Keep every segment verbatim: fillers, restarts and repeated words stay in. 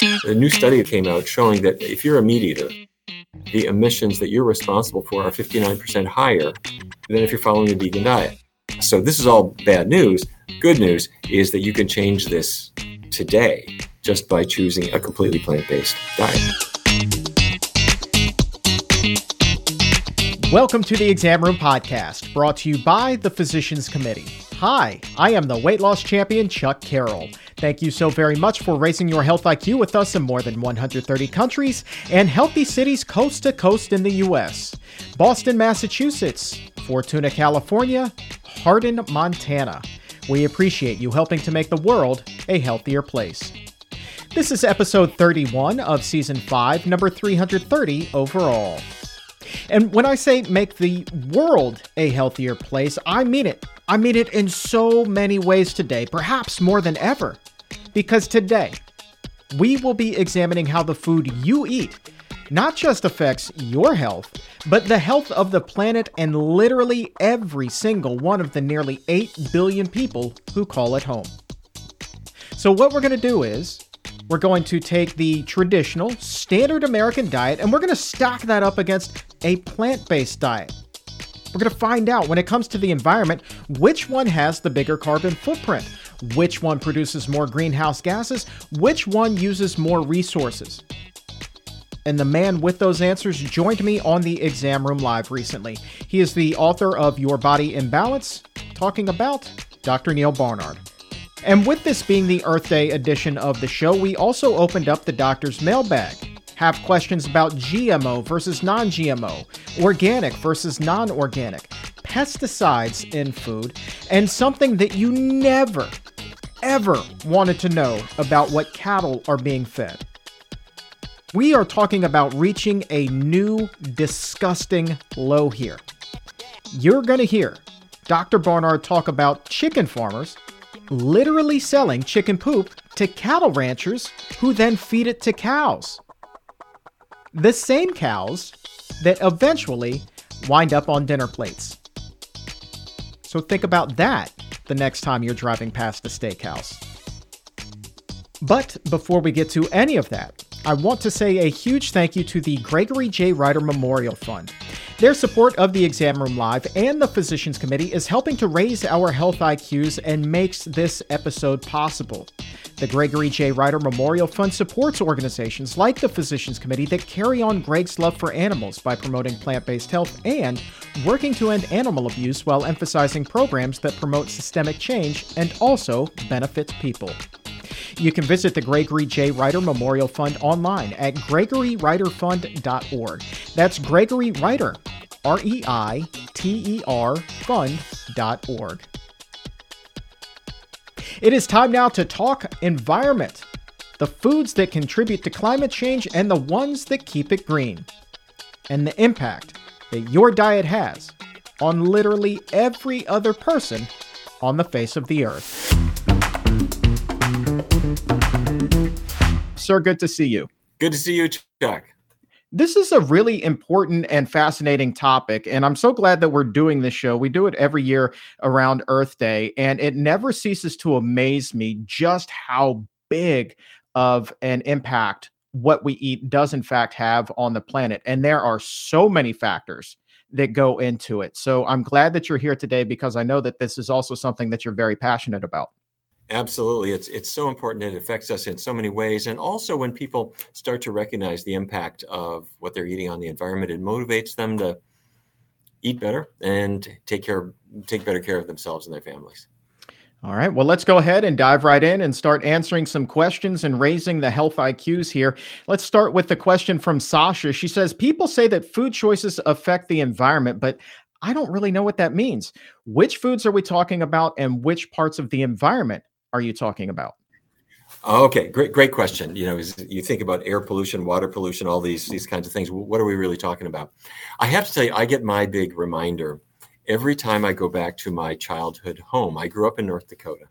A new study came out showing that if you're a meat eater, the emissions that you're responsible for are fifty-nine percent higher than if you're following a vegan diet. So this is all bad news. Good news is that you can change this today just by choosing a completely plant-based diet. Welcome to the Exam Room Podcast, brought to you by the Physicians Committee. Hi, I am the weight loss champion, Chuck Carroll. Thank you so very much for raising your health I Q with us in more than one hundred thirty countries and healthy cities coast to coast in the U S. Boston, Massachusetts, Fortuna, California, Hardin, Montana. We appreciate you helping to make the world a healthier place. This is episode thirty-one of season five, number three hundred thirty overall. And when I say make the world a healthier place, I mean it. I mean it in so many ways today, perhaps more than ever. Because today, we will be examining how the food you eat not just affects your health, but the health of the planet and literally every single one of the nearly eight billion people who call it home. So what we're going to do is, we're going to take the traditional, standard American diet, and we're going to stack that up against a plant-based diet. We're going to find out, when it comes to the environment, which one has the bigger carbon footprint, which one produces more greenhouse gases, which one uses more resources. And the man with those answers joined me on the Exam Room Live recently. He is the author of Your Body in Balance, talking about Doctor Neal Barnard. And with this being the Earth Day edition of the show, we also opened up the doctor's mailbag. Have questions about G M O versus non-G M O, organic versus non-organic, pesticides in food, and something that you never, ever wanted to know about what cattle are being fed. We are talking about reaching a new disgusting low here. You're going to hear Doctor Barnard talk about chicken farmers literally selling chicken poop to cattle ranchers who then feed it to cows. The same cows that eventually wind up on dinner plates. So think about that the next time you're driving past the steakhouse. But before we get to any of that, I want to say a huge thank you to the Gregory J. Reiter Memorial Fund. Their support of the Exam Room Live and the Physicians Committee is helping to raise our health I Qs and makes this episode possible. The Gregory J. Reiter Memorial Fund supports organizations like the Physicians Committee that carry on Greg's love for animals by promoting plant-based health and working to end animal abuse while emphasizing programs that promote systemic change and also benefit people. You can visit the Gregory J. Reiter Memorial Fund online at gregory reiter fund dot org. That's Gregory Reiter, R E I T E R, fund dot org. It is time now to talk environment, the foods that contribute to climate change and the ones that keep it green, and the impact that your diet has on literally every other person on the face of the earth. Sir, good to see you. Good to see you, Chuck. This is a really important and fascinating topic, and I'm so glad that we're doing this show. We do it every year around Earth Day, and it never ceases to amaze me just how big of an impact what we eat does in fact have on the planet. And there are so many factors that go into it. So I'm glad that you're here today because I know that this is also something that you're very passionate about. Absolutely. It's it's so important. It affects us in so many ways. And also when people start to recognize the impact of what they're eating on the environment, it motivates them to eat better and take care, take better care of themselves and their families. All right. Well, let's go ahead and dive right in and start answering some questions and raising the health I Qs here. Let's start with the question from Sasha. She says, people say that food choices affect the environment, but I don't really know what that means. Which foods are we talking about and which parts of the environment are you talking about? Okay, great, great question. You know, you think about air pollution, water pollution, all these these kinds of things. What are we really talking about? I have to tell you, I get my big reminder every time I go back to my childhood home. I grew up in North Dakota,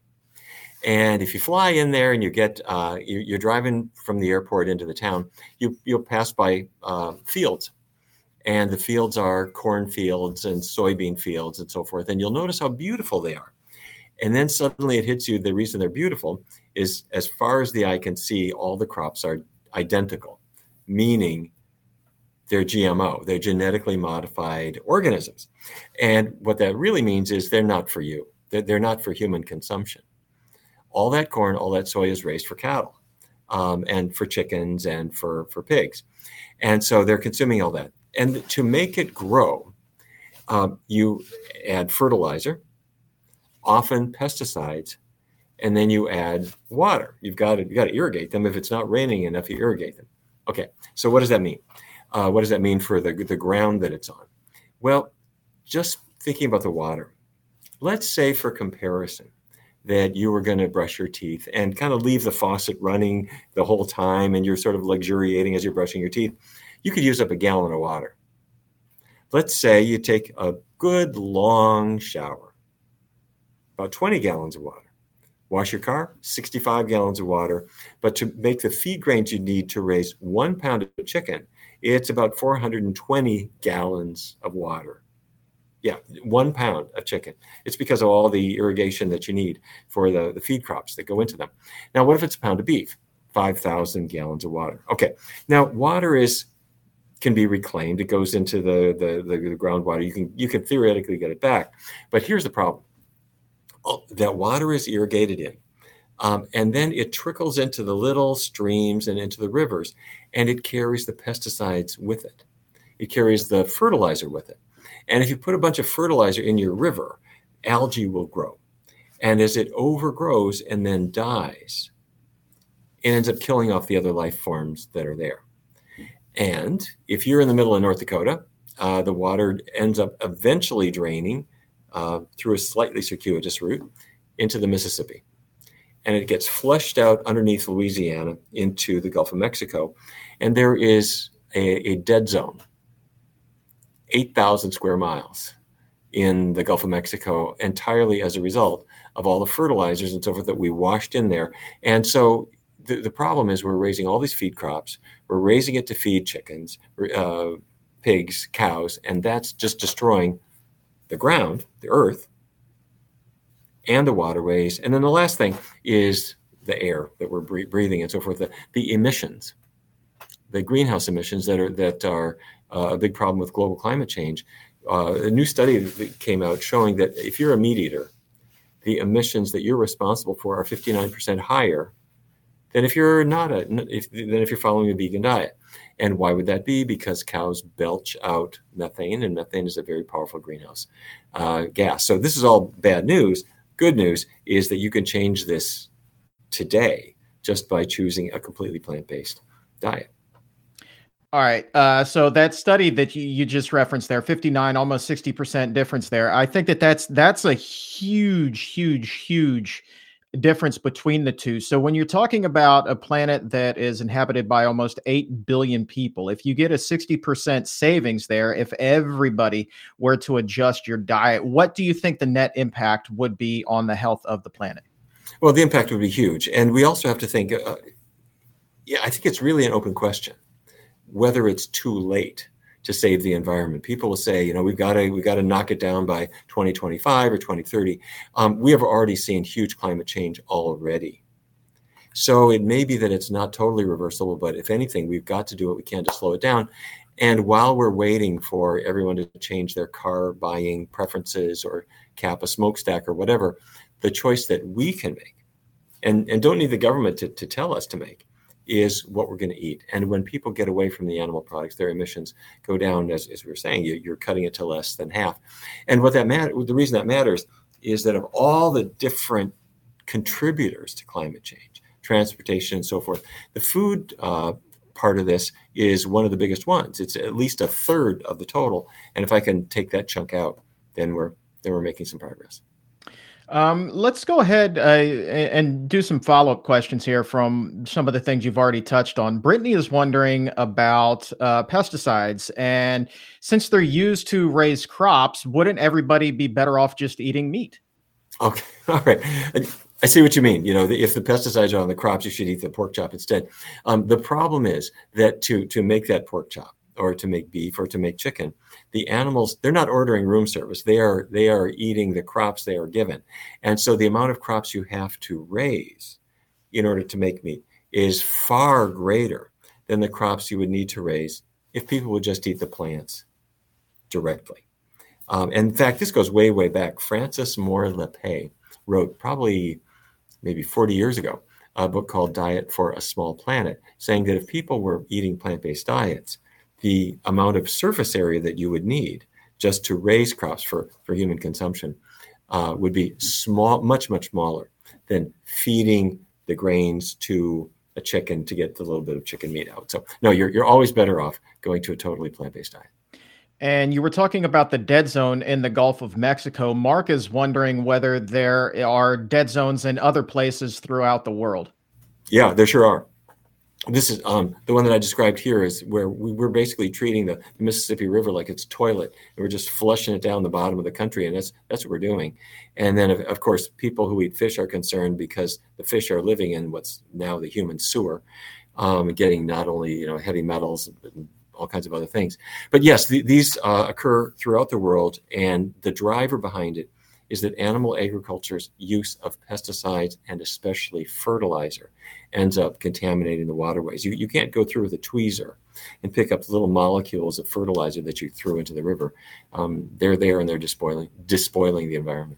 and if you fly in there and you get uh, you, you're driving from the airport into the town, you you'll pass by uh, fields, and the fields are corn fields and soybean fields and so forth, and you'll notice how beautiful they are. And then suddenly it hits you, the reason they're beautiful is, as far as the eye can see, all the crops are identical, meaning they're G M O, they're genetically modified organisms. And what that really means is they're not for you. They're, they're not for human consumption. All that corn, all that soy is raised for cattle, um, and for chickens and for, for pigs. And so they're consuming all that. And to make it grow, um, you add fertilizer, often pesticides, and then you add water. You've got to, you've got to irrigate them. If it's not raining enough, you irrigate them. Okay, so what does that mean? Uh, what does that mean for the, the ground that it's on? Well, just thinking about the water, let's say for comparison that you were going to brush your teeth and kind of leave the faucet running the whole time, and you're sort of luxuriating as you're brushing your teeth. You could use up a gallon of water. Let's say you take a good long shower, about twenty gallons of water. Wash your car, sixty-five gallons of water. But to make the feed grains you need to raise one pound of chicken, it's about four hundred twenty gallons of water. Yeah, one pound of chicken. It's because of all the irrigation that you need for the, the feed crops that go into them. Now, what if it's a pound of beef? five thousand gallons of water. Okay, now water is can be reclaimed. It goes into the, the, the, the groundwater. You can, you can theoretically get it back. But here's the problem. Oh, that water is irrigated in, um, and then it trickles into the little streams and into the rivers, and it carries the pesticides with it. It carries the fertilizer with it. And if you put a bunch of fertilizer in your river, algae will grow. And as it overgrows and then dies, it ends up killing off the other life forms that are there. And if you're in the middle of North Dakota, uh, the water ends up eventually draining uh, through a slightly circuitous route into the Mississippi. And it gets flushed out underneath Louisiana into the Gulf of Mexico. And there is a, a dead zone, eight thousand square miles in the Gulf of Mexico, entirely as a result of all the fertilizers and so forth that we washed in there. And so the, the problem is we're raising all these feed crops. We're raising it to feed chickens, uh, pigs, cows, and that's just destroying the ground, the earth, and the waterways. And then the last thing is the air that we're breathing and so forth, the, the emissions, the greenhouse emissions that are, that are uh, a big problem with global climate change. Uh, a new study that came out showing that if you're a meat eater, the emissions that you're responsible for are fifty-nine percent higher than if you're not a, if, than if you're following a vegan diet. And why would that be? Because cows belch out methane, and methane is a very powerful greenhouse uh, gas. So this is all bad news. Good news is that you can change this today just by choosing a completely plant-based diet. All right. Uh, so that study that you, you just referenced there, fifty-nine, almost sixty percent difference there. I think that that's, that's a huge, huge, huge difference between the two. So when you're talking about a planet that is inhabited by almost eight billion people, if you get a sixty percent savings there, if everybody were to adjust your diet, what do you think the net impact would be on the health of the planet? Well, the impact would be huge. And we also have to think, uh, yeah, I think it's really an open question whether it's too late to save the environment. People will say, you know, we've got to, we've got to knock it down by twenty twenty-five or twenty thirty. Um, we have already seen huge climate change already. So it may be that it's not totally reversible, but if anything, we've got to do what we can to slow it down. And while we're waiting for everyone to change their car buying preferences or cap a smokestack or whatever, the choice that we can make, and, and don't need the government to, to tell us to make, is what we're going to eat. And when people get away from the animal products, their emissions go down, as, as we were saying, you, you're cutting it to less than half. And what that matter, the reason that matters is that of all the different contributors to climate change, transportation and so forth, the food uh, part of this is one of the biggest ones. It's at least a third of the total. And if I can take that chunk out, then we're then we're making some progress. Um, let's go ahead uh, and do some follow-up questions here from some of the things you've already touched on. Brittany is wondering about uh, pesticides, and since they're used to raise crops, wouldn't everybody be better off just eating meat? Okay, all right. I see what you mean. You know, if the pesticides are on the crops, you should eat the pork chop instead. Um, the problem is that to to make that pork chop, or to make beef, or to make chicken, the animals, they're not ordering room service. They are they are eating the crops they are given. And so the amount of crops you have to raise in order to make meat is far greater than the crops you would need to raise if people would just eat the plants directly. Um, and in fact, this goes way, way back. Francis Moore Le Pay wrote probably maybe forty years ago a book called Diet for a Small Planet, saying that if people were eating plant-based diets, the amount of surface area that you would need just to raise crops for, for human consumption uh, would be small, much, much smaller than feeding the grains to a chicken to get the little bit of chicken meat out. So no, you're you're always better off going to a totally plant-based diet. And you were talking about the dead zone in the Gulf of Mexico. Mark is wondering whether there are dead zones in other places throughout the world. Yeah, there sure are. This is um, the one that I described here is where we we're basically treating the Mississippi River like it's toilet, and we're just flushing it down the bottom of the country. And that's that's what we're doing. And then, of, of course, people who eat fish are concerned because the fish are living in what's now the human sewer, um, getting not only, you know, heavy metals, but all kinds of other things. But yes, the, these uh, occur throughout the world. And the driver behind it is that animal agriculture's use of pesticides and especially fertilizer ends up contaminating the waterways. You you can't go through with a tweezer and pick up little molecules of fertilizer that you threw into the river. Um, they're there and they're despoiling, despoiling the environment.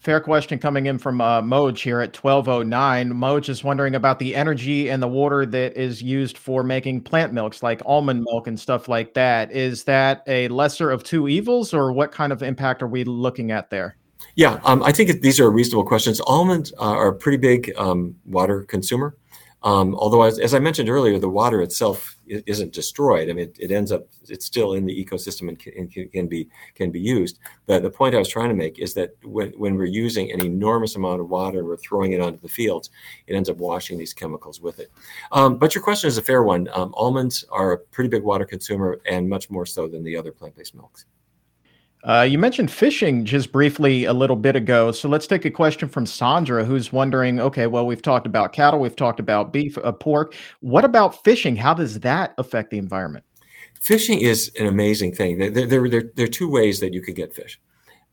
Fair question coming in from uh, Moj here at twelve oh nine. Moj is wondering about the energy and the water that is used for making plant milks like almond milk and stuff like that. Is that a lesser of two evils, or what kind of impact are we looking at there? Yeah, um, I think these are reasonable questions. Almonds uh, are a pretty big um, water consumer. Um, although, as, as I mentioned earlier, the water itself isn't destroyed. I mean, it, it ends up, it's still in the ecosystem and can, and can be can be used. But the point I was trying to make is that when, when we're using an enormous amount of water and we're throwing it onto the fields, it ends up washing these chemicals with it. Um, but your question is a fair one. Um, almonds are a pretty big water consumer, and much more so than the other plant-based milks. Uh, you mentioned fishing just briefly a little bit ago. So let's take a question from Sandra, who's wondering, okay, well, we've talked about cattle, we've talked about beef, uh, pork. What about fishing? How does that affect the environment? Fishing is an amazing thing. There, there, there, there are two ways that you could get fish.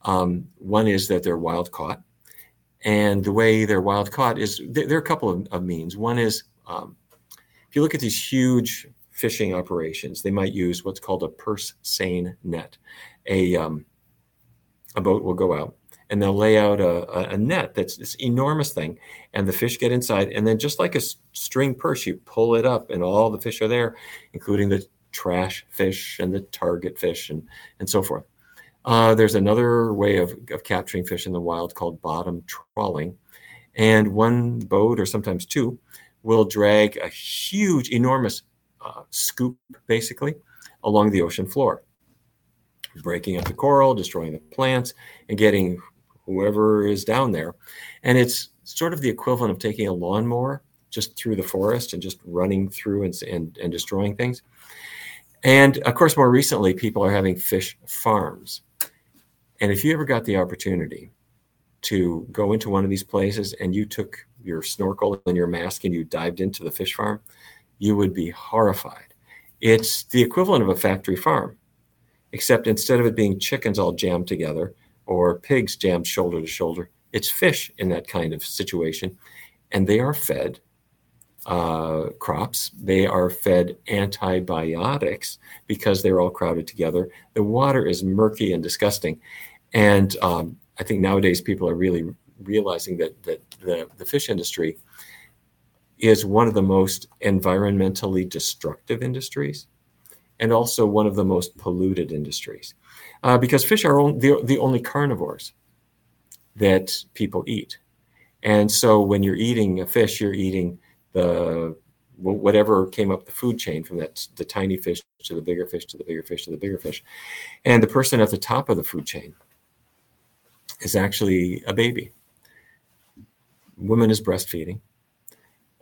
Um, one is that they're wild caught. And the way they're wild caught is, there, there are a couple of, of means. One is, um, if you look at these huge fishing operations, they might use what's called a purse seine net. A um, a boat will go out and they'll lay out a, a, a net that's this enormous thing, and the fish get inside. And then just like a s- string purse, you pull it up and all the fish are there, including the trash fish and the target fish and, and so forth. Uh, there's another way of, of capturing fish in the wild called bottom trawling. And one boat, or sometimes two, will drag a huge, enormous uh, scoop, basically, along the ocean floor, breaking up the coral, destroying the plants, and getting whoever is down there. And it's sort of the equivalent of taking a lawnmower just through the forest and just running through and, and, and destroying things. And of course, more recently, people are having fish farms. And if you ever got the opportunity to go into one of these places and you took your snorkel and your mask and you dived into the fish farm, you would be horrified. It's the equivalent of a factory farm, except instead of it being chickens all jammed together or pigs jammed shoulder to shoulder, it's fish in that kind of situation. And they are fed uh, crops. They are fed antibiotics because they're all crowded together. The water is murky and disgusting. And um, I think nowadays people are really realizing that, that the, the fish industry is one of the most environmentally destructive industries, and also one of the most polluted industries, uh, because fish are on, the, the only carnivores that people eat. And so when you're eating a fish, you're eating the whatever came up the food chain, from that the tiny fish to the bigger fish to the bigger fish to the bigger fish. And the person at the top of the food chain is actually a baby. Woman is breastfeeding.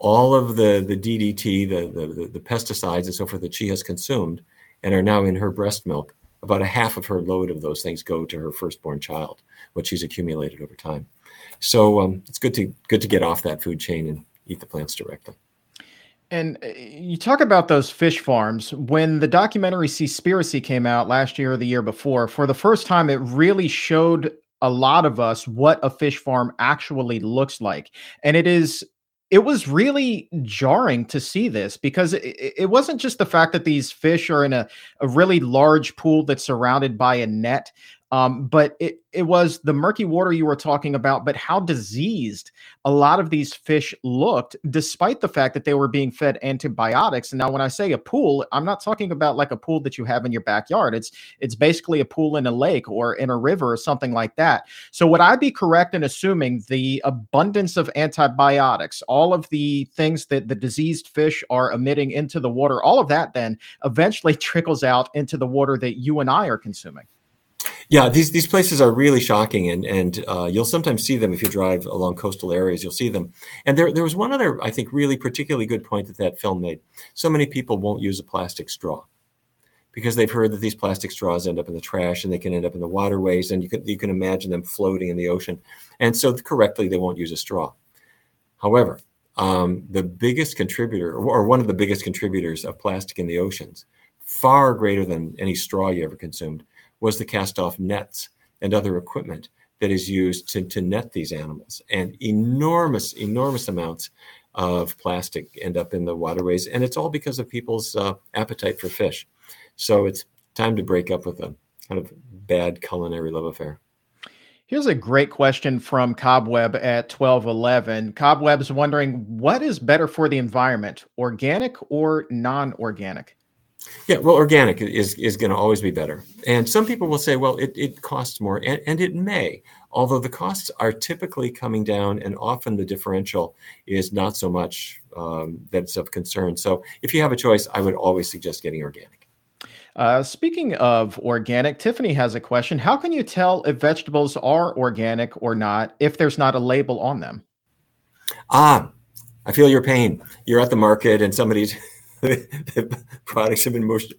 All of the, the D D T, the, the, the pesticides and so forth that she has consumed and are now in her breast milk, about a half of her load of those things go to her firstborn child, what she's accumulated over time. So um, it's good to good to get off that food chain and eat the plants directly. And you talk about those fish farms. When the documentary Seaspiracy came out last year or the year before, for the first time, it really showed a lot of us what a fish farm actually looks like. And it is it was really jarring to see this, because it, it wasn't just the fact that these fish are in a, a really large pool that's surrounded by a net, um, but it, it was the murky water you were talking about, but how diseased a lot of these fish looked, despite the fact that they were being fed antibiotics. And now when I say a pool, I'm not talking about like a pool that you have in your backyard. It's, it's basically a pool in a lake or in a river or something like that. So would I be correct in assuming the abundance of antibiotics, all of the things that the diseased fish are emitting into the water, all of that then eventually trickles out into the water that you and I are consuming? Yeah, these these places are really shocking, and and uh, you'll sometimes see them if you drive along coastal areas. You'll see them, and there there was one other, I think, really particularly good point that that film made. So many people won't use a plastic straw because they've heard that these plastic straws end up in the trash, and they can end up in the waterways, and you can you can imagine them floating in the ocean, and so correctly they won't use a straw. However, um, the biggest contributor, or one of the biggest contributors of plastic in the oceans, far greater than any straw you ever consumed, was the cast-off nets and other equipment that is used to, to net these animals. And enormous, enormous amounts of plastic end up in the waterways. And it's all because of people's uh, appetite for fish. So it's time to break up with a kind of bad culinary love affair. Here's a great question from Cobweb at twelve eleven. Cobweb's wondering, what is better for the environment, organic or non-organic? Yeah, well, organic is, is going to always be better. And some people will say, well, it, it costs more, and, and it may, although the costs are typically coming down, and often the differential is not so much um, that's of concern. So if you have a choice, I would always suggest getting organic. Uh, speaking of organic, Tiffany has a question. How can you tell if vegetables are organic or not if there's not a label on them? Ah, I feel your pain. You're at the market and somebody's... the products have been pushed,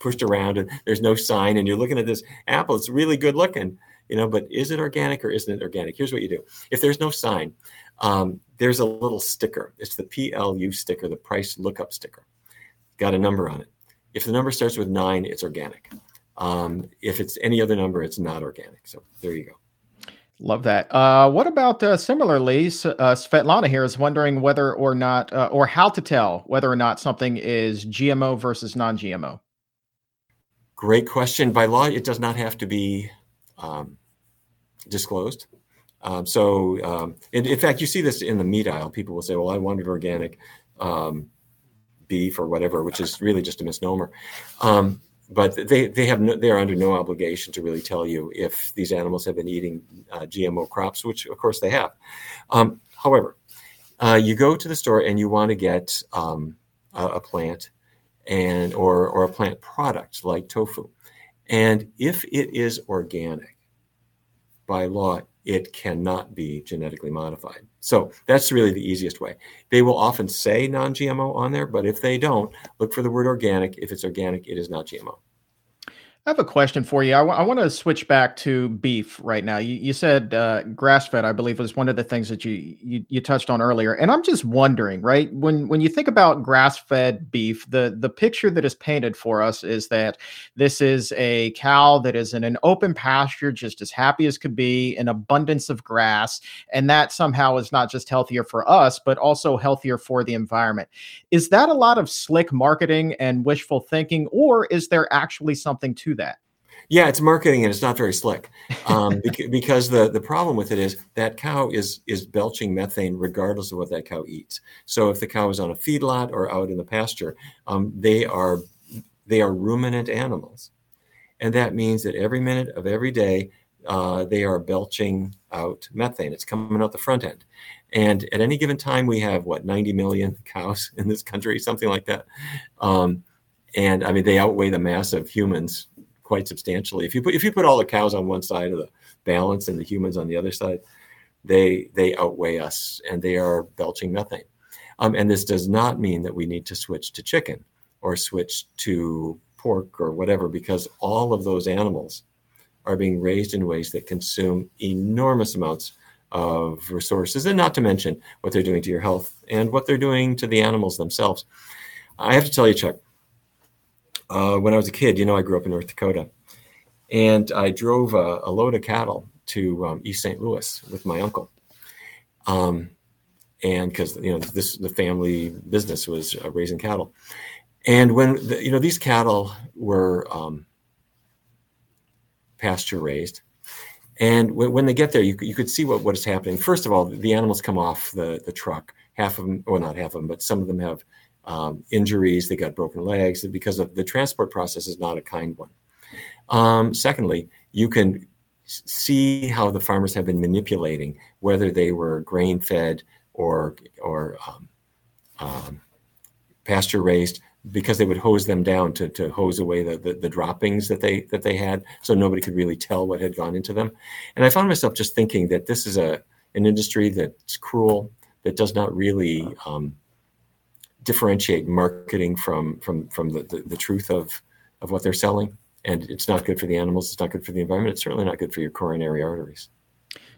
pushed around, and there's no sign, and you're looking at this apple. It's really good looking, you know, but is it organic or isn't it organic? Here's what you do. If there's no sign, um, there's a little sticker. It's the P L U sticker, the price lookup sticker. Got a number on it. If the number starts with nine, it's organic. Um, if it's any other number, it's not organic. So there you go. Love that. Uh, what about uh, similarly, uh, Svetlana here is wondering whether or not, uh, or how to tell whether or not something is G M O versus non-G M O. Great question. By law, it does not have to be um, disclosed. Um, so, um, in, in fact, you see this in the meat aisle. People will say, well, I wanted organic um, beef or whatever, which is really just a misnomer. Um But they they have no, they are under no obligation to really tell you if these animals have been eating uh, G M O crops, which of course they have. Um, however, uh, you go to the store and you want to get um, a, a plant and or or a plant product like tofu, and if it is organic, by law it cannot be genetically modified. So that's really the easiest way. They will often say non-G M O on there, but if they don't, look for the word organic. If it's organic, it is not G M O. I have a question for you. I, w- I want to switch back to beef right now. You, you said uh, grass-fed, I believe, was one of the things that you, you you touched on earlier. And I'm just wondering, right, when when you think about grass-fed beef, the, the picture that is painted for us is that this is a cow that is in an open pasture, just as happy as could be, an abundance of grass. And that somehow is not just healthier for us, but also healthier for the environment. Is that a lot of slick marketing and wishful thinking, or is there actually something to that? Yeah, it's marketing, and it's not very slick um, because the, the problem with it is that cow is is belching methane regardless of what that cow eats. So if the cow is on a feedlot or out in the pasture, um, they are they are ruminant animals, and that means that every minute of every day uh, they are belching out methane. It's coming out the front end, and at any given time we have what ninety million cows in this country, something like that, um, and I mean they outweigh the mass of humans quite substantially. If you put if you put all the cows on one side of the balance and the humans on the other side, they they outweigh us, and they are belching methane. Um, and this does not mean that we need to switch to chicken or switch to pork or whatever, because all of those animals are being raised in ways that consume enormous amounts of resources, and not to mention what they're doing to your health and what they're doing to the animals themselves. I have to tell you, Chuck, Uh, when I was a kid, you know, I grew up in North Dakota, and I drove a, a load of cattle to um, East Saint Louis with my uncle. Um, and because, you know, this, the family business was uh, raising cattle. And when, the, you know, these cattle were um, pasture raised. And w- when they get there, you, you could see what, what is happening. First of all, the animals come off the, the truck. Half of them, or not half of them, but some of them have um, injuries. They got broken legs because of the transport process is not a kind one. Um, secondly, you can see how the farmers have been manipulating, whether they were grain fed or or um, um, pasture raised, because they would hose them down to, to hose away the, the, the droppings that they that they had, so nobody could really tell what had gone into them. And I found myself just thinking that this is a an industry that's cruel, that does not really um, differentiate marketing from from from the, the, the truth of of what they're selling. And it's not good for the animals. It's not good for the environment. It's certainly not good for your coronary arteries.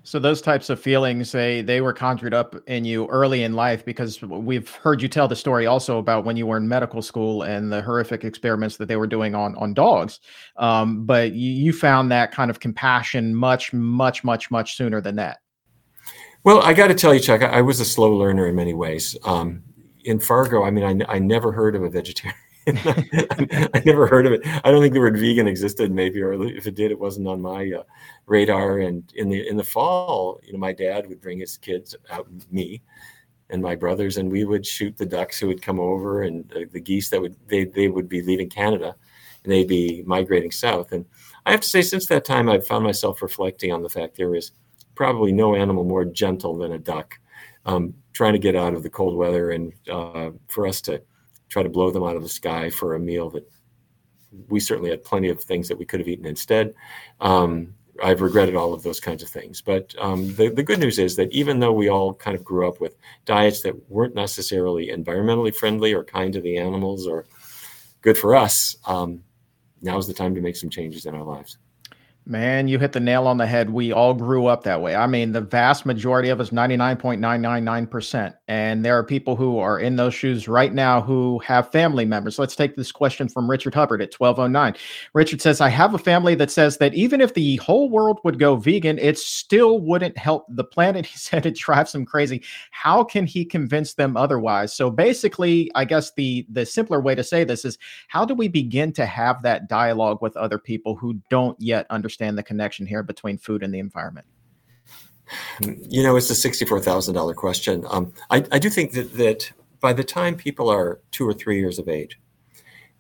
So those types of feelings, they they were conjured up in you early in life, because we've heard you tell the story also about when you were in medical school and the horrific experiments that they were doing on on dogs. Um, but you, you found that kind of compassion much, much, much, much sooner than that. Well, I got to tell you, Chuck, I, I was a slow learner in many ways. Um, in Fargo, I mean, I, I never heard of a vegetarian. I never heard of it. I don't think the word vegan existed, maybe, or if it did, it wasn't on my uh, radar. And in the in the fall, you know, my dad would bring his kids out, me and my brothers, and we would shoot the ducks who would come over, and uh, the geese that would they they would be leaving Canada, and they'd be migrating south. And I have to say, since that time, I've found myself reflecting on the fact there is probably no animal more gentle than a duck, um, trying to get out of the cold weather, and uh, for us to try to blow them out of the sky for a meal that we certainly had plenty of things that we could have eaten instead. Um, I've regretted all of those kinds of things. But um, the, the good news is that even though we all kind of grew up with diets that weren't necessarily environmentally friendly or kind to the animals or good for us, um, now's the time to make some changes in our lives. Man, you hit the nail on the head. We all grew up that way. I mean, the vast majority of us, ninety-nine point nine nine nine percent. And there are people who are in those shoes right now who have family members. Let's take this question from Richard Hubbard at twelve oh nine. Richard says, I have a family that says that even if the whole world would go vegan, it still wouldn't help the planet. He said it drives them crazy. How can he convince them otherwise? So basically, I guess the, the simpler way to say this is, how do we begin to have that dialogue with other people who don't yet understand understand the connection here between food and the environment? You know, it's a sixty-four thousand dollars question. Um, I, I do think that, that by the time people are two or three years of age,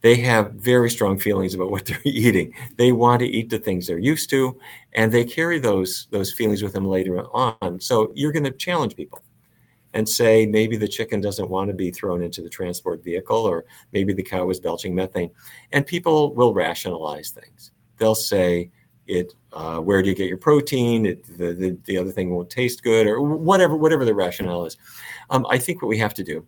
they have very strong feelings about what they're eating. They want to eat the things they're used to, and they carry those, those feelings with them later on. So you're going to challenge people and say, maybe the chicken doesn't want to be thrown into the transport vehicle, or maybe the cow is belching methane. And people will rationalize things. They'll say, It uh, where do you get your protein? It, the, the the other thing won't taste good, or whatever whatever the rationale is. Um, I think what we have to do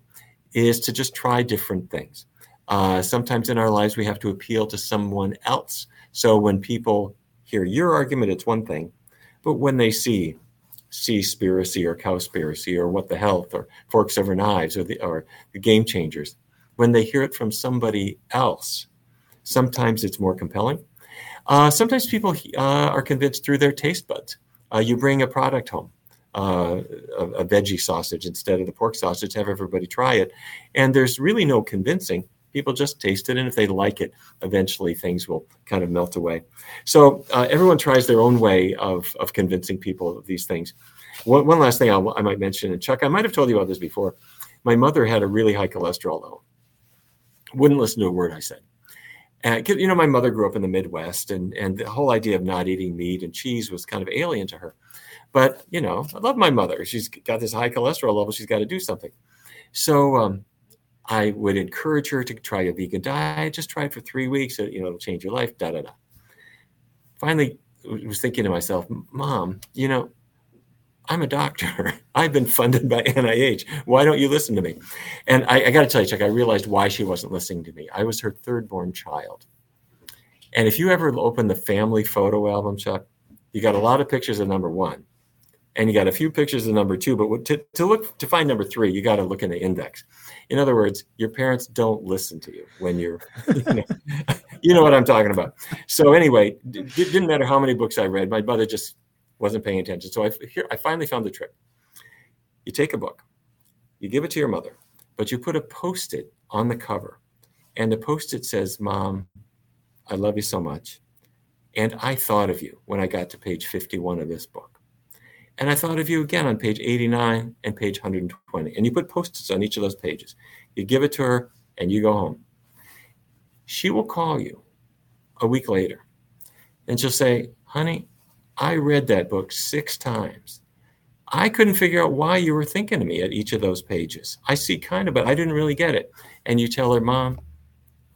is to just try different things. Uh, sometimes in our lives we have to appeal to someone else. So when people hear your argument, it's one thing, but when they see Seaspiracy or Cowspiracy or What the Health or Forks Over Knives or the or the Game Changers, when they hear it from somebody else, sometimes it's more compelling. Uh, sometimes people uh, are convinced through their taste buds. Uh, you bring a product home, uh, a, a veggie sausage instead of the pork sausage, have everybody try it. And there's really no convincing. People just taste it. And if they like it, eventually things will kind of melt away. So uh, everyone tries their own way of, of convincing people of these things. One, one last thing I'll, I might mention, and Chuck, I might have told you about this before. My mother had a really high cholesterol level. Wouldn't listen to a word I said. And, you know, my mother grew up in the Midwest, and, and the whole idea of not eating meat and cheese was kind of alien to her. But, you know, I love my mother. She's got this high cholesterol level. She's got to do something. So um, I would encourage her to try a vegan diet. Just try it for three weeks. You know, it'll change your life, da, da, da. Finally, I was thinking to myself, Mom, you know, I'm a doctor. I've been funded by N I H. Why don't you listen to me? And I, I got to tell you, Chuck, I realized why she wasn't listening to me. I was her third born child. And if you ever open the family photo album, Chuck, you got a lot of pictures of number one, and you got a few pictures of number two, but to, to look, to find number three, you got to look in the index. In other words, your parents don't listen to you when you're, you know, you know what I'm talking about. So anyway, it didn't matter how many books I read. My mother just wasn't paying attention. So I, here, I finally found the trick. You take a book You give it to your mother, but you put a Post-it on the cover. And the Post-it says, "Mom, I love you so much. And I thought of you when I got to page fifty-one of this book. And I thought of you again on page eighty-nine and page one hundred twenty. And you put Post-its on each of those pages. You give it to her and you go home. She will call you a week later and she'll say, "Honey, I read that book six times. I couldn't figure out why you were thinking of me at each of those pages. I see kind of, but I didn't really get it." And you tell her, "Mom,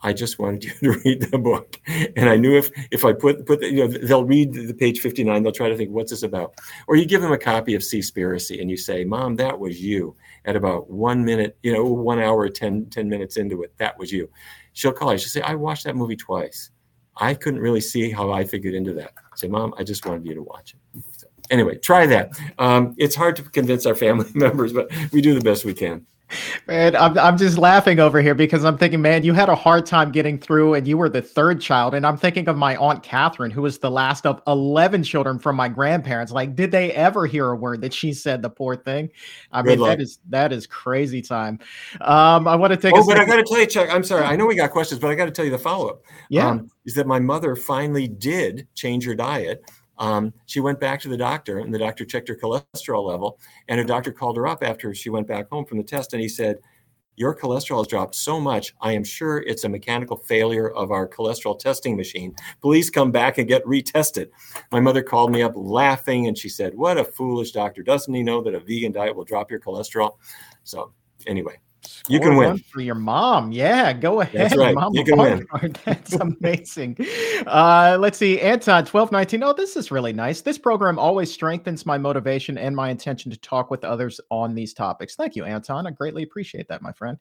I just wanted you to read the book. And I knew if if I put, put the, you know, they'll read the page fifty-nine, they'll try to think, what's this about?" Or you give them a copy of Seaspiracy and you say, "Mom, that was you at about one minute, you know, one hour, ten, ten minutes into it. That was you." She'll call you. She'll say, "I watched that movie twice. I couldn't really see how I figured into that." Say, "Mom, I just wanted you to watch it." So anyway, try that. Um, it's hard to convince our family members, but we do the best we can. Man, I'm I'm just laughing over here because I'm thinking, man, you had a hard time getting through and you were the third child. And I'm thinking of my Aunt Catherine, who was the last of eleven children from my grandparents. Like, did they ever hear a word that she said, the poor thing? I Good mean, luck. that is that is crazy time. Um, I want to take oh, a but second. I got to tell you, Chuck, I'm sorry. I know we got questions, but I got to tell you the follow-up. Yeah. Um, is that my mother finally did change her diet. Um, she went back to the doctor and the doctor checked her cholesterol level, and her doctor called her up after she went back home from the test. And he said, "Your cholesterol has dropped so much. I am sure it's a mechanical failure of our cholesterol testing machine. Please come back and get retested." My mother called me up laughing and she said, "What a foolish doctor. Doesn't he know that a vegan diet will drop your cholesterol?" So anyway. Score you can win for your mom. Yeah, go ahead. That's right. Mama, you can win. That's amazing. Uh, let's see. Anton, twelve nineteen. Oh, this is really nice. "This program always strengthens my motivation and my intention to talk with others on these topics." Thank you, Anton. I greatly appreciate that, my friend.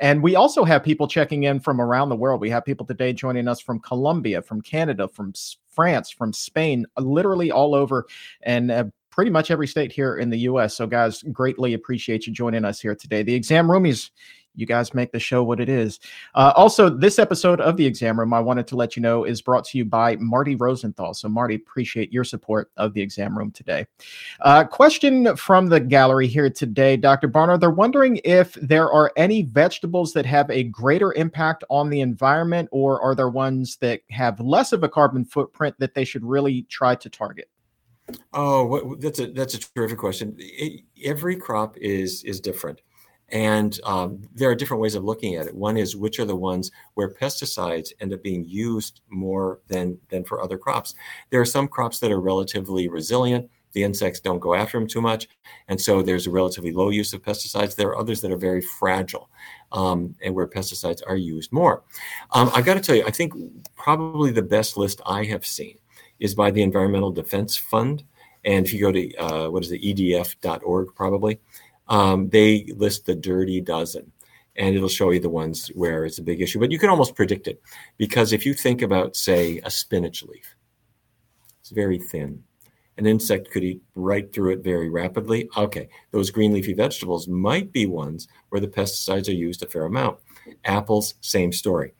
And we also have people checking in from around the world. We have people today joining us from Colombia, from Canada, from France, from Spain, literally all over. And uh, pretty much every state here in the U S. So guys, greatly appreciate you joining us here today. The Exam Roomies, you guys make the show what it is. Uh, also, this episode of The Exam Room, I wanted to let you know, is brought to you by Marty Rosenthal. So Marty, appreciate your support of The Exam Room today. Uh, question from the gallery here today, Doctor Barnard. They're wondering if there are any vegetables that have a greater impact on the environment, or are there ones that have less of a carbon footprint that they should really try to target? Oh, what, that's a that's a terrific question. It, every crop is is different, and um, there are different ways of looking at it. One is, which are the ones where pesticides end up being used more than than for other crops? There are some crops that are relatively resilient. The insects don't go after them too much, and so there's a relatively low use of pesticides. There are others that are very fragile, um, and where pesticides are used more. Um, I've got to tell you, I think probably the best list I have seen is by the Environmental Defense Fund. And if you go to, uh, what is it, E D F dot org probably, um, they list the dirty dozen. And it'll show you the ones where it's a big issue. But you can almost predict it. Because if you think about, say, a spinach leaf, it's very thin. An insect could eat right through it very rapidly. Okay, those green leafy vegetables might be ones where the pesticides are used a fair amount. Apples, same story.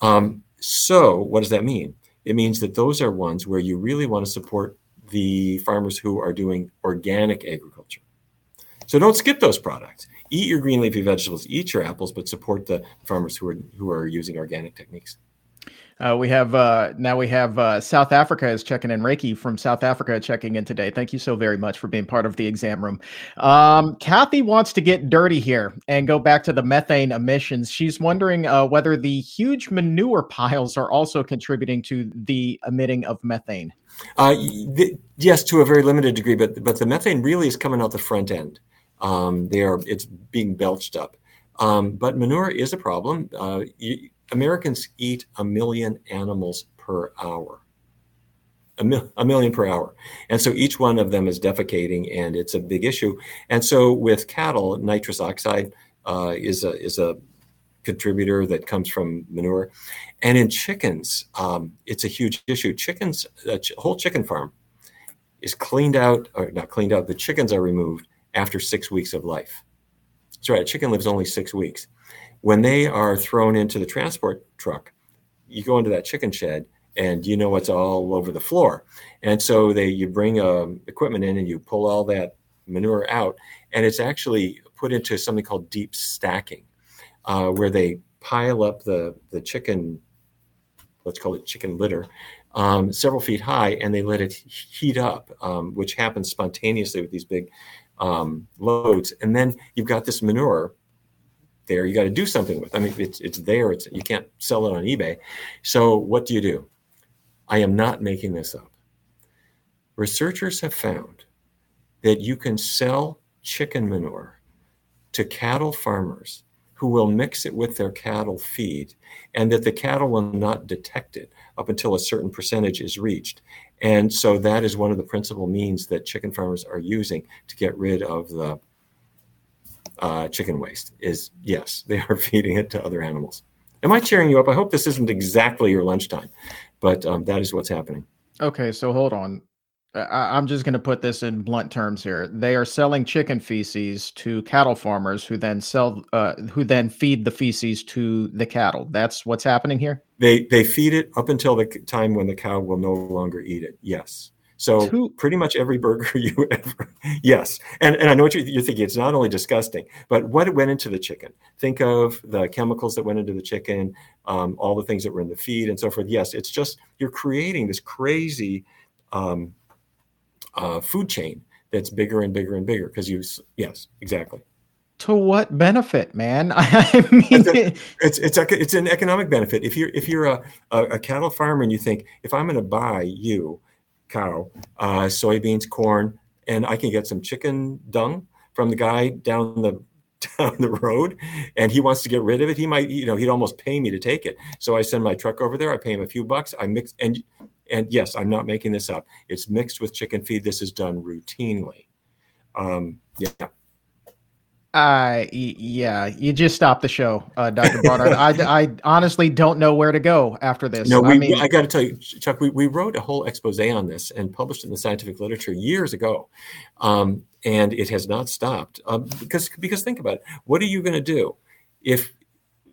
Um, so what does that mean? It means that those are ones where you really want to support the farmers who are doing organic agriculture. So don't skip those products. Eat your green leafy vegetables, eat your apples, but support the farmers who are who are using organic techniques. Uh, we have uh, now we have uh, South Africa is checking in. Reiki from South Africa checking in today. Thank you so very much for being part of The Exam Room. Um, Kathy wants to get dirty here and go back to the methane emissions. She's wondering uh, whether the huge manure piles are also contributing to the emitting of methane. Uh, th- yes, to a very limited degree, but but the methane really is coming out the front end. Um, they are it's being belched up. Um, but manure is a problem. Uh, you, Americans eat a million animals per hour, a, mil- a million per hour. And so each one of them is defecating, and it's a big issue. And so with cattle, nitrous oxide uh, is, a, is a contributor that comes from manure. And in chickens, um, it's a huge issue. Chickens, a ch- whole chicken farm is cleaned out, or not cleaned out, the chickens are removed after six weeks of life. That's right, a chicken lives only six weeks. When they are thrown into the transport truck, you go into that chicken shed and you know what's all over the floor. And so they, you bring um, equipment in and you pull all that manure out, and it's actually put into something called deep stacking, uh, where they pile up the, the chicken, let's call it chicken litter, um, several feet high, and they let it heat up, um, which happens spontaneously with these big um, loads. And then you've got this manure there you got to do something with. I mean, it's it's there. It's you can't sell it on eBay. So what do you do? I am not making this up. Researchers have found that you can sell chicken manure to cattle farmers who will mix it with their cattle feed, and that the cattle will not detect it up until a certain percentage is reached. And so that is one of the principal means that chicken farmers are using to get rid of the uh, chicken waste is, yes, they are feeding it to other animals. Am I cheering you up? I hope this isn't exactly your lunchtime, but um, that is what's happening. Okay, so hold on. I- I'm just going to put this in blunt terms here. They are selling chicken feces to cattle farmers who then sell, uh, who then feed the feces to the cattle. That's what's happening here? They they feed it up until the time when the cow will no longer eat it. Yes. So Two. pretty much every burger you ever, yes. And and I know what you're, you're thinking. It's not only disgusting, but what went into the chicken? Think of the chemicals that went into the chicken, um, all the things that were in the feed and so forth. Yes, it's just you're creating this crazy um, uh, food chain that's bigger and bigger and bigger because you, yes, exactly. To what benefit, man? I mean, it's a, it's, it's, a, it's an economic benefit. If you're, if you're a, a, a cattle farmer and you think, if I'm going to buy you, cow, uh, soybeans, corn, and I can get some chicken dung from the guy down the down the road, and he wants to get rid of it. He might, you know, he'd almost pay me to take it. So I send my truck over there. I pay him a few bucks. I mix and and yes, I'm not making this up. It's mixed with chicken feed. This is done routinely. Um, yeah. Uh, yeah, you just stopped the show, uh, Doctor Barnard. I, I honestly don't know where to go after this. No, we, I, mean, I got to tell you, Chuck, we, we wrote a whole expose on this and published it in the scientific literature years ago. Um, and it has not stopped um, because, because think about it. What are you going to do if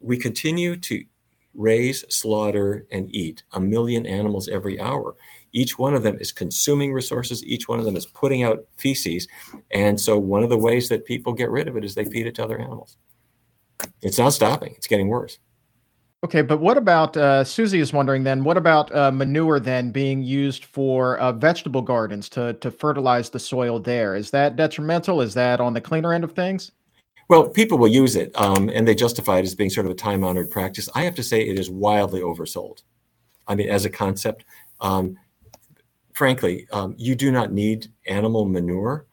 we continue to raise, slaughter, and eat a million animals every hour? Each one of them is consuming resources. Each one of them is putting out feces. And so one of the ways that people get rid of it is they feed it to other animals. It's not stopping. It's getting worse. Okay, but what about, uh, Susie is wondering then, what about uh, manure then being used for uh, vegetable gardens to, to fertilize the soil there? Is that detrimental? Is that on the cleaner end of things? Well, people will use it, um, and they justify it as being sort of a time-honored practice. I have to say it is wildly oversold. I mean, as a concept, um, Frankly, um, you do not need animal manure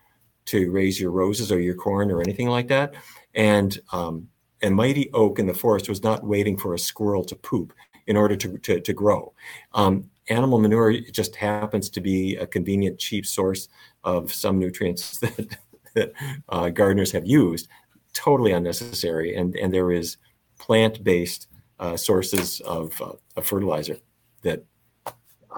to raise your roses or your corn or anything like that. And um, a mighty oak in the forest was not waiting for a squirrel to poop in order to, to, to grow. Um, animal manure just happens to be a convenient, cheap source of some nutrients that, that uh, gardeners have used. Totally unnecessary. And, and there is plant-based uh, sources of, uh, of fertilizer that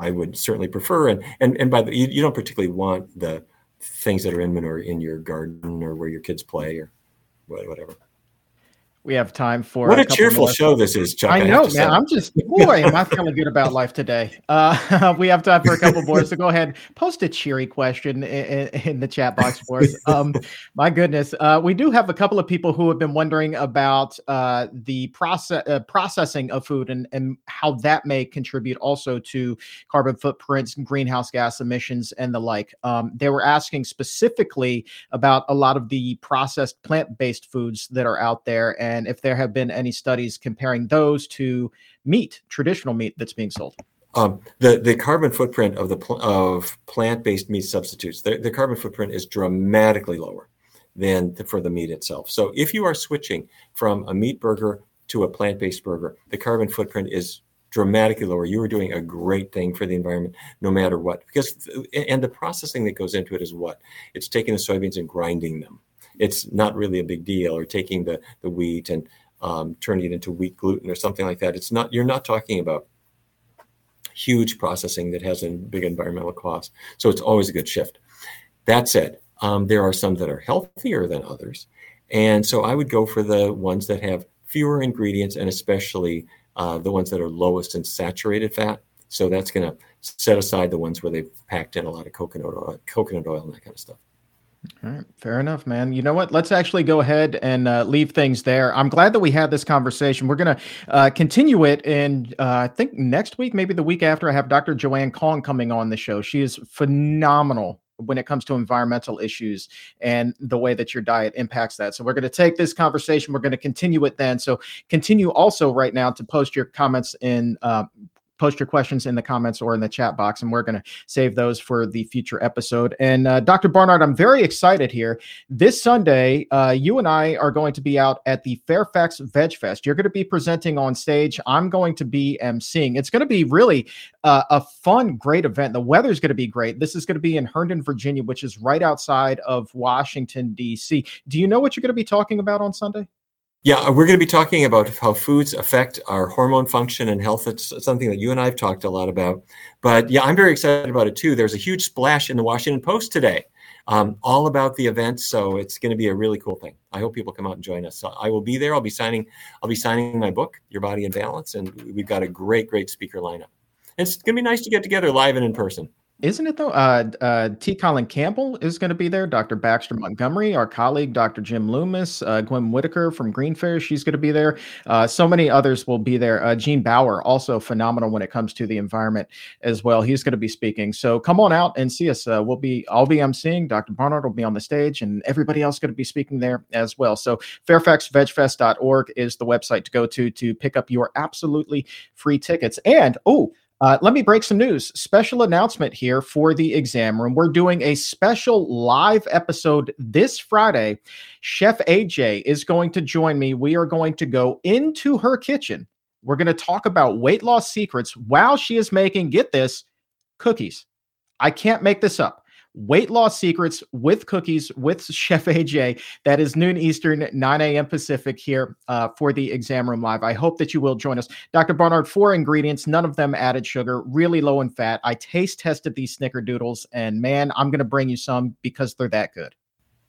I would certainly prefer, and and and by the you, you don't particularly want the things that are in manure in your garden or where your kids play or whatever. We have time for what a, a cheerful show this is, Chuck. I, I know, man. Say. I'm just boy, am I feeling good about life today? Uh, we have time for a couple more, so go ahead, post a cheery question in, in the chat box for us. Um, my goodness, uh, we do have a couple of people who have been wondering about uh, the process uh, processing of food and and how that may contribute also to carbon footprints, greenhouse gas emissions, and the like. Um, they were asking specifically about a lot of the processed plant-based foods that are out there, and And if there have been any studies comparing those to meat, traditional meat that's being sold. Um, the, the carbon footprint of the pl- of plant-based meat substitutes, the, the carbon footprint is dramatically lower than the, for the meat itself. So if you are switching from a meat burger to a plant-based burger, the carbon footprint is dramatically lower. You are doing a great thing for the environment, no matter what. Because and the processing that goes into it is what? It's taking the soybeans and grinding them. It's not really a big deal, or taking the, the wheat and um, turning it into wheat gluten or something like that. It's not, you're not talking about huge processing that has a big environmental cost. So it's always a good shift. That said, um, there are some that are healthier than others. And so I would go for the ones that have fewer ingredients, and especially uh, the ones that are lowest in saturated fat. So that's going to set aside the ones where they've packed in a lot of coconut oil, coconut oil and that kind of stuff. All right. Fair enough, man. You know what? Let's actually go ahead and uh, leave things there. I'm glad that we had this conversation. We're going to uh, continue it. And uh, I think next week, maybe the week after, I have Doctor Joanne Kong coming on the show. She is phenomenal when it comes to environmental issues and the way that your diet impacts that. So we're going to take this conversation. We're going to continue it then. So continue also right now to post your comments in uh post your questions in the comments or in the chat box, and we're going to save those for the future episode. And uh, Doctor Barnard, I'm very excited here. This Sunday, uh, you and I are going to be out at the Fairfax Veg Fest. You're going to be presenting on stage. I'm going to be emceeing. It's going to be really uh, a fun, great event. The weather's going to be great. This is going to be in Herndon, Virginia, which is right outside of Washington, D C. Do you know what you're going to be talking about on Sunday? Yeah, we're going to be talking about how foods affect our hormone function and health. It's something that you and I have talked a lot about. But yeah, I'm very excited about it too. There's a huge splash in the Washington Post today, um, all about the event. So it's going to be a really cool thing. I hope people come out and join us. So I will be there. I'll be signing. I'll be signing my book, Your Body in Balance, and we've got a great, great speaker lineup. And it's going to be nice to get together live and in person. Isn't it though? Uh, uh, T. Colin Campbell is going to be there. Doctor Baxter Montgomery, our colleague, Doctor Jim Loomis, uh, Gwen Whitaker from Greenfair. She's going to be there. Uh, so many others will be there. Uh, Gene Bauer, also phenomenal when it comes to the environment as well. He's going to be speaking. So come on out and see us. Uh, we'll be, I'll be emceeing. Doctor Barnard will be on the stage, and everybody else is going to be speaking there as well. So fairfax veg fest dot org is the website to go to, to pick up your absolutely free tickets. And oh, Uh, let me break some news. Special announcement here for the Exam Room. We're doing a special live episode this Friday. Chef A J is going to join me. We are going to go into her kitchen. We're going to talk about weight loss secrets while she is making, get this, cookies. I can't make this up. Weight loss secrets with cookies with Chef A J. That is noon Eastern, nine a.m. Pacific here uh, for the Exam Room Live. I hope that you will join us. Doctor Barnard, four ingredients, none of them added sugar, really low in fat. I taste tested these snickerdoodles, and man, I'm going to bring you some because they're that good.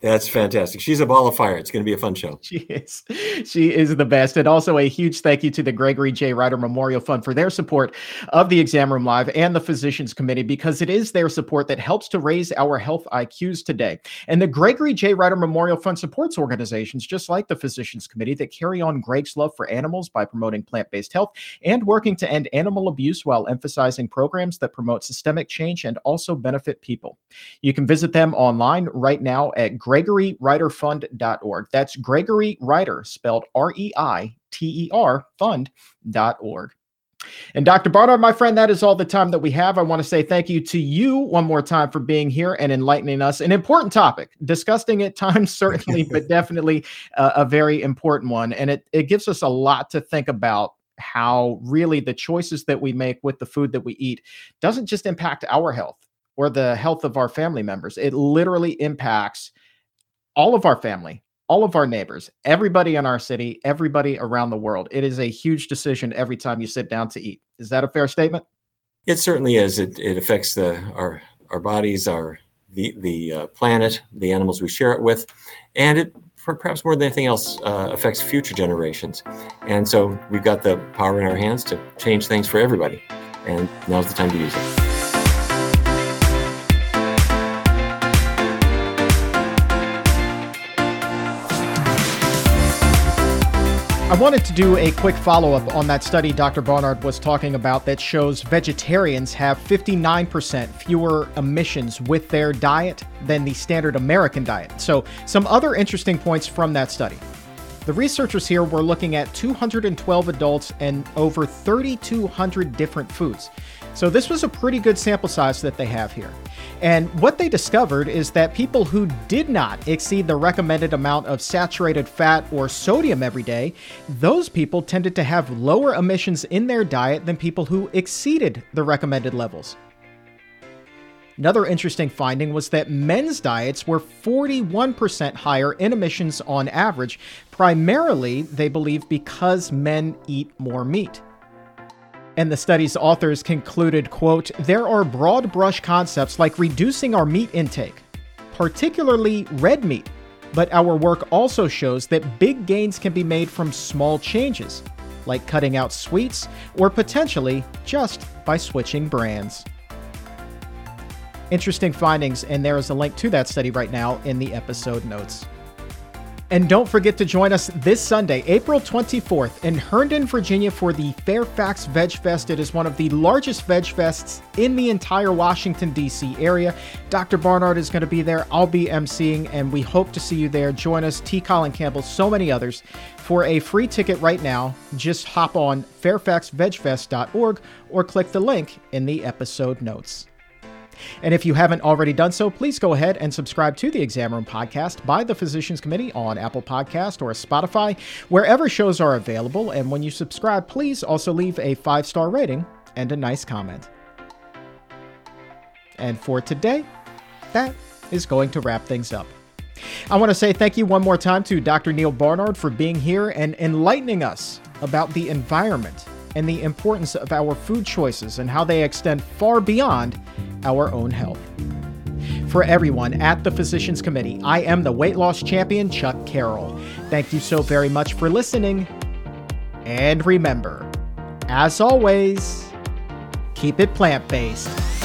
That's fantastic. She's a ball of fire. It's going to be a fun show. She is. She is the best. And also a huge thank you to the Gregory J. Reiter Memorial Fund for their support of the Exam Room Live and the Physicians Committee, because it is their support that helps to raise our health I Qs today. And the Gregory J. Reiter Memorial Fund supports organizations just like the Physicians Committee that carry on Greg's love for animals by promoting plant-based health and working to end animal abuse while emphasizing programs that promote systemic change and also benefit people. You can visit them online right now at Gregory Reiter Fund dot org. That's Gregory Reiter, spelled R E I T E R, fund dot org. And Doctor Barnard, my friend, that is all the time that we have. I want to say thank you to you one more time for being here and enlightening us. An important topic, disgusting at times, certainly, but definitely uh, a very important one. And it, it gives us a lot to think about. How really the choices that we make with the food that we eat doesn't just impact our health or the health of our family members. It literally impacts all of our family, all of our neighbors, everybody in our city, everybody around the world. It is a huge decision every time you sit down to eat. Is that a fair statement? It certainly is. It it affects the our our bodies, our the the uh, planet, the animals we share it with, and it perhaps more than anything else uh, affects future generations. And so we've got the power in our hands to change things for everybody. And now's the time to use it. I wanted to do a quick follow-up on that study Doctor Barnard was talking about that shows vegetarians have fifty-nine percent fewer emissions with their diet than the standard American diet. So some other interesting points from that study. The researchers here were looking at two hundred twelve adults and over three thousand two hundred different foods. So this was a pretty good sample size that they have here. And what they discovered is that people who did not exceed the recommended amount of saturated fat or sodium every day, those people tended to have lower emissions in their diet than people who exceeded the recommended levels. Another interesting finding was that men's diets were forty-one percent higher in emissions on average, primarily, they believe, because men eat more meat. And the study's authors concluded, quote, there are broad brush concepts like reducing our meat intake, particularly red meat, but our work also shows that big gains can be made from small changes, like cutting out sweets or potentially just by switching brands. interesting findings, and there is a link to that study right now in the episode notes. And don't forget to join us this Sunday, April twenty-fourth, in Herndon, Virginia for the Fairfax Veg Fest. It is one of the largest veg fests in the entire Washington, D C area. Doctor Barnard is going to be there. I'll be emceeing, and we hope to see you there. Join us, T. Colin Campbell, so many others. For a free ticket right now, just hop on fairfax veg fest dot org or click the link in the episode notes. And if you haven't already done so, please go ahead and subscribe to the Exam Room Podcast by the Physicians Committee on Apple Podcast or Spotify, wherever shows are available. And when you subscribe, please also leave a five-star rating and a nice comment. And for today, that is going to wrap things up. I want to say thank you one more time to Doctor Neal Barnard for being here and enlightening us about the environment and the importance of our food choices and how they extend far beyond our own health. For everyone at the Physicians Committee, I am the weight loss champion, Chuck Carroll. Thank you so very much for listening. And remember, as always, keep it plant-based.